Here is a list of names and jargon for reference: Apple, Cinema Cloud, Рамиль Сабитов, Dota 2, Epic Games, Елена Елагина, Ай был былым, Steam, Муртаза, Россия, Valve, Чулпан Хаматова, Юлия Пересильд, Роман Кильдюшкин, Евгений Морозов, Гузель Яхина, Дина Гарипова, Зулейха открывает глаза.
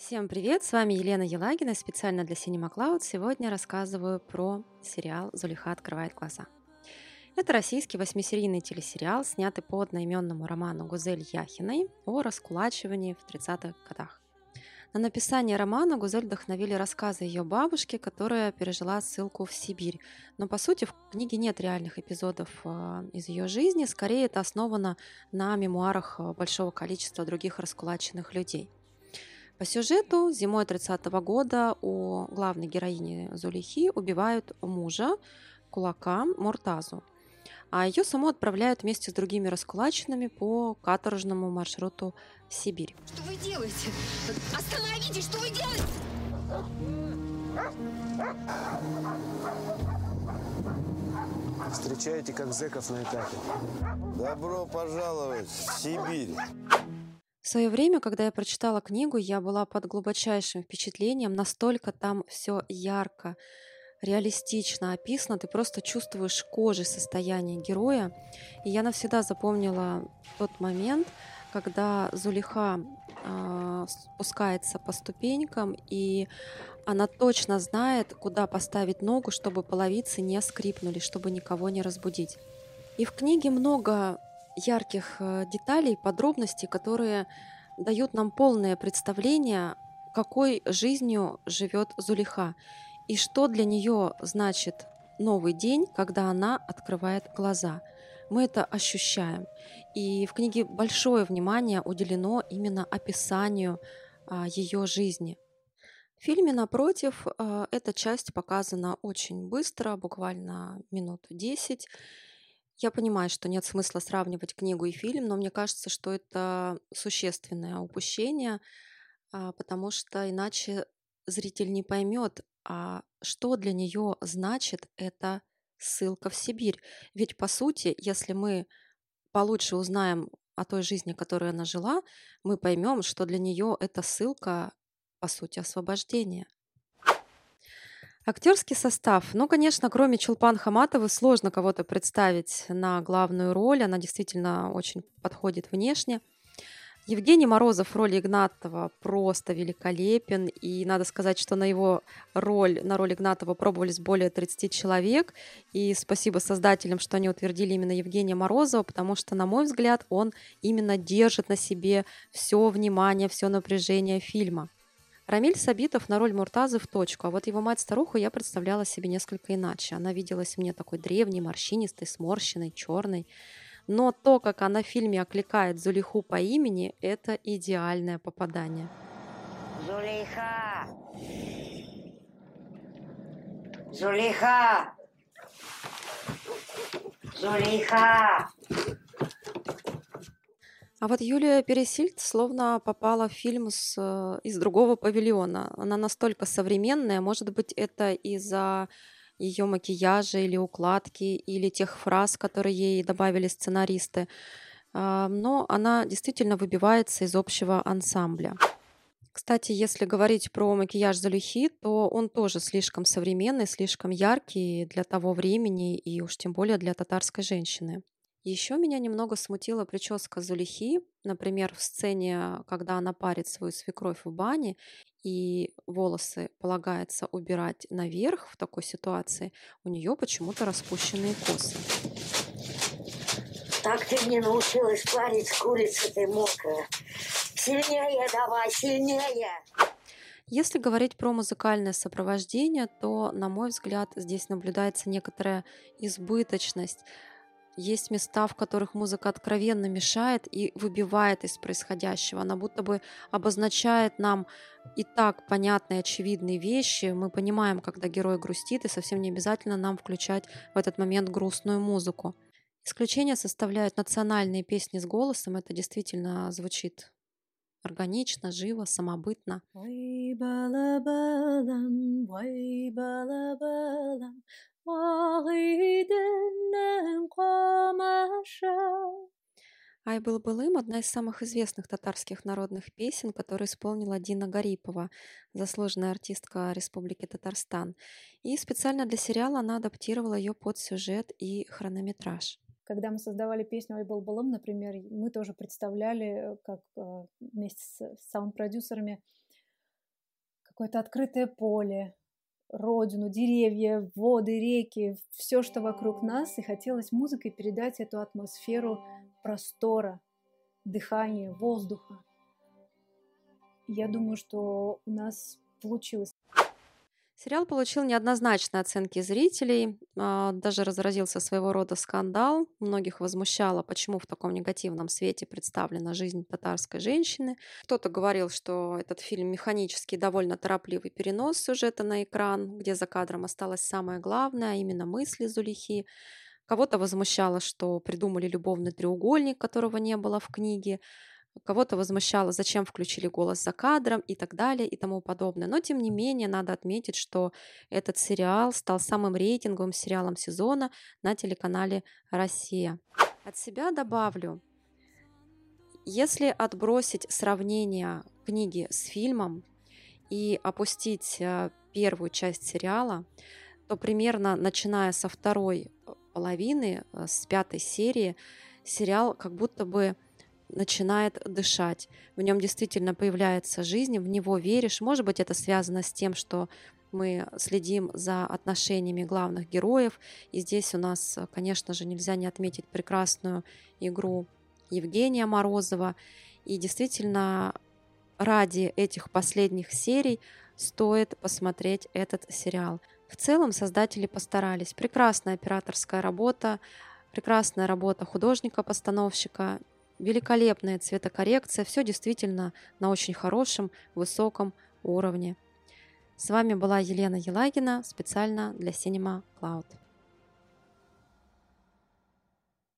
Всем привет, с вами Елена Елагина, специально для Cinema Cloud. Сегодня рассказываю про сериал «Зулейха открывает глаза». Это российский 8-серийный телесериал, снятый по одноименному роману Гузель Яхиной о раскулачивании в 30-х годах. На написание романа Гузель вдохновили рассказы ее бабушки, которая пережила ссылку в Сибирь. Но по сути в книге нет реальных эпизодов из ее жизни, скорее это основано на мемуарах большого количества других раскулаченных людей. По сюжету зимой 30-го года у главной героини Зулейхи убивают мужа, кулака Муртазу, а ее саму отправляют вместе с другими раскулаченными по каторжному маршруту в Сибирь. Что вы делаете? Остановитесь! Что вы делаете? Встречаете как зэков на этапе. Добро пожаловать в Сибирь! В свое время, когда я прочитала книгу, я была под глубочайшим впечатлением, настолько там все ярко, реалистично описано, ты просто чувствуешь кожей состояние героя. И я навсегда запомнила тот момент, когда Зулейха спускается по ступенькам, и она точно знает, куда поставить ногу, чтобы половицы не скрипнули, чтобы никого не разбудить. И в книге много ярких деталей, подробностей, которые дают нам полное представление, какой жизнью живет Зулейха и что для нее значит новый день, когда она открывает глаза. Мы это ощущаем. И в книге большое внимание уделено именно описанию ее жизни. В фильме, напротив, эта часть показана очень быстро, буквально минут 10. Я понимаю, что нет смысла сравнивать книгу и фильм, но мне кажется, что это существенное упущение, потому что иначе зритель не поймет, что для нее значит эта ссылка в Сибирь. Ведь, по сути, если мы получше узнаем о той жизни, которую она жила, мы поймем, что для нее эта ссылка, по сути, освобождение. Актерский состав. Ну, конечно, кроме Чулпан Хаматовой сложно кого-то представить на главную роль. Она действительно очень подходит внешне. Евгений Морозов в роли Игнатова просто великолепен. И надо сказать, что на роль Игнатова пробовались более 30 человек. И спасибо создателям, что они утвердили именно Евгения Морозова, потому что, на мой взгляд, он именно держит на себе все внимание, все напряжение фильма. Рамиль Сабитов на роль Муртазы в точку, а вот его мать-старуху я представляла себе несколько иначе. Она виделась мне такой древней, морщинистой, сморщенной, черной. Но то, как она в фильме окликает Зулейху по имени, это идеальное попадание. Зулейха! Зулейха! Зулейха! А вот Юлия Пересильд словно попала в фильм из другого павильона. Она настолько современная, может быть, это из-за ее макияжа или укладки, или тех фраз, которые ей добавили сценаристы. Но она действительно выбивается из общего ансамбля. Кстати, если говорить про макияж Зулейхи, то он тоже слишком современный, слишком яркий для того времени и уж тем более для татарской женщины. Еще меня немного смутила прическа Зулейхи, например, в сцене, когда она парит свою свекровь в бане и волосы полагается убирать наверх в такой ситуации, у нее почему-то распущенные косы. Так ты не научилась парить с курицей, ты мокрая. Сильнее давай, сильнее! Если говорить про музыкальное сопровождение, то, на мой взгляд, здесь наблюдается некоторая избыточность. Есть места, в которых музыка откровенно мешает и выбивает из происходящего. Она будто бы обозначает нам и так понятные, очевидные вещи. Мы понимаем, когда герой грустит, и совсем не обязательно нам включать в этот момент грустную музыку. Исключение составляют национальные песни с голосом. Это действительно звучит органично, живо, самобытно. «Ай был былым» — одна из самых известных татарских народных песен, которую исполнила Дина Гарипова, заслуженная артистка Республики Татарстан. И специально для сериала она адаптировала ее под сюжет и хронометраж. Когда мы создавали песню «Ай был былым», например, мы тоже представляли, как вместе с саунд-продюсерами какое-то открытое поле, родину, деревья, воды, реки, все, что вокруг нас, и хотелось музыкой передать эту атмосферу простора, дыхания, воздуха. Я думаю, что у нас получилось. Сериал получил неоднозначные оценки зрителей, даже разразился своего рода скандал. Многих возмущало, почему в таком негативном свете представлена жизнь татарской женщины. Кто-то говорил, что этот фильм механический, довольно торопливый перенос сюжета на экран, где за кадром осталось самое главное, а именно мысли Зулейхи. Кого-то возмущало, что придумали любовный треугольник, которого не было в книге. Кого-то возмущало, зачем включили голос за кадром и так далее и тому подобное. Но, тем не менее, надо отметить, что этот сериал стал самым рейтинговым сериалом сезона на телеканале «Россия». От себя добавлю, если отбросить сравнение книги с фильмом и опустить первую часть сериала, то примерно начиная со второй половины, с пятой серии, сериал как будто бы начинает дышать. В нем действительно появляется жизнь, в него веришь. Может быть, это связано с тем, что мы следим за отношениями главных героев. И здесь у нас, конечно же, нельзя не отметить прекрасную игру Евгения Морозова. И действительно, ради этих последних серий стоит посмотреть этот сериал. В целом, создатели постарались. Прекрасная операторская работа, прекрасная работа художника-постановщика, великолепная цветокоррекция, все действительно на очень хорошем, высоком уровне. С вами была Елена Елагина специально для Cinema Cloud.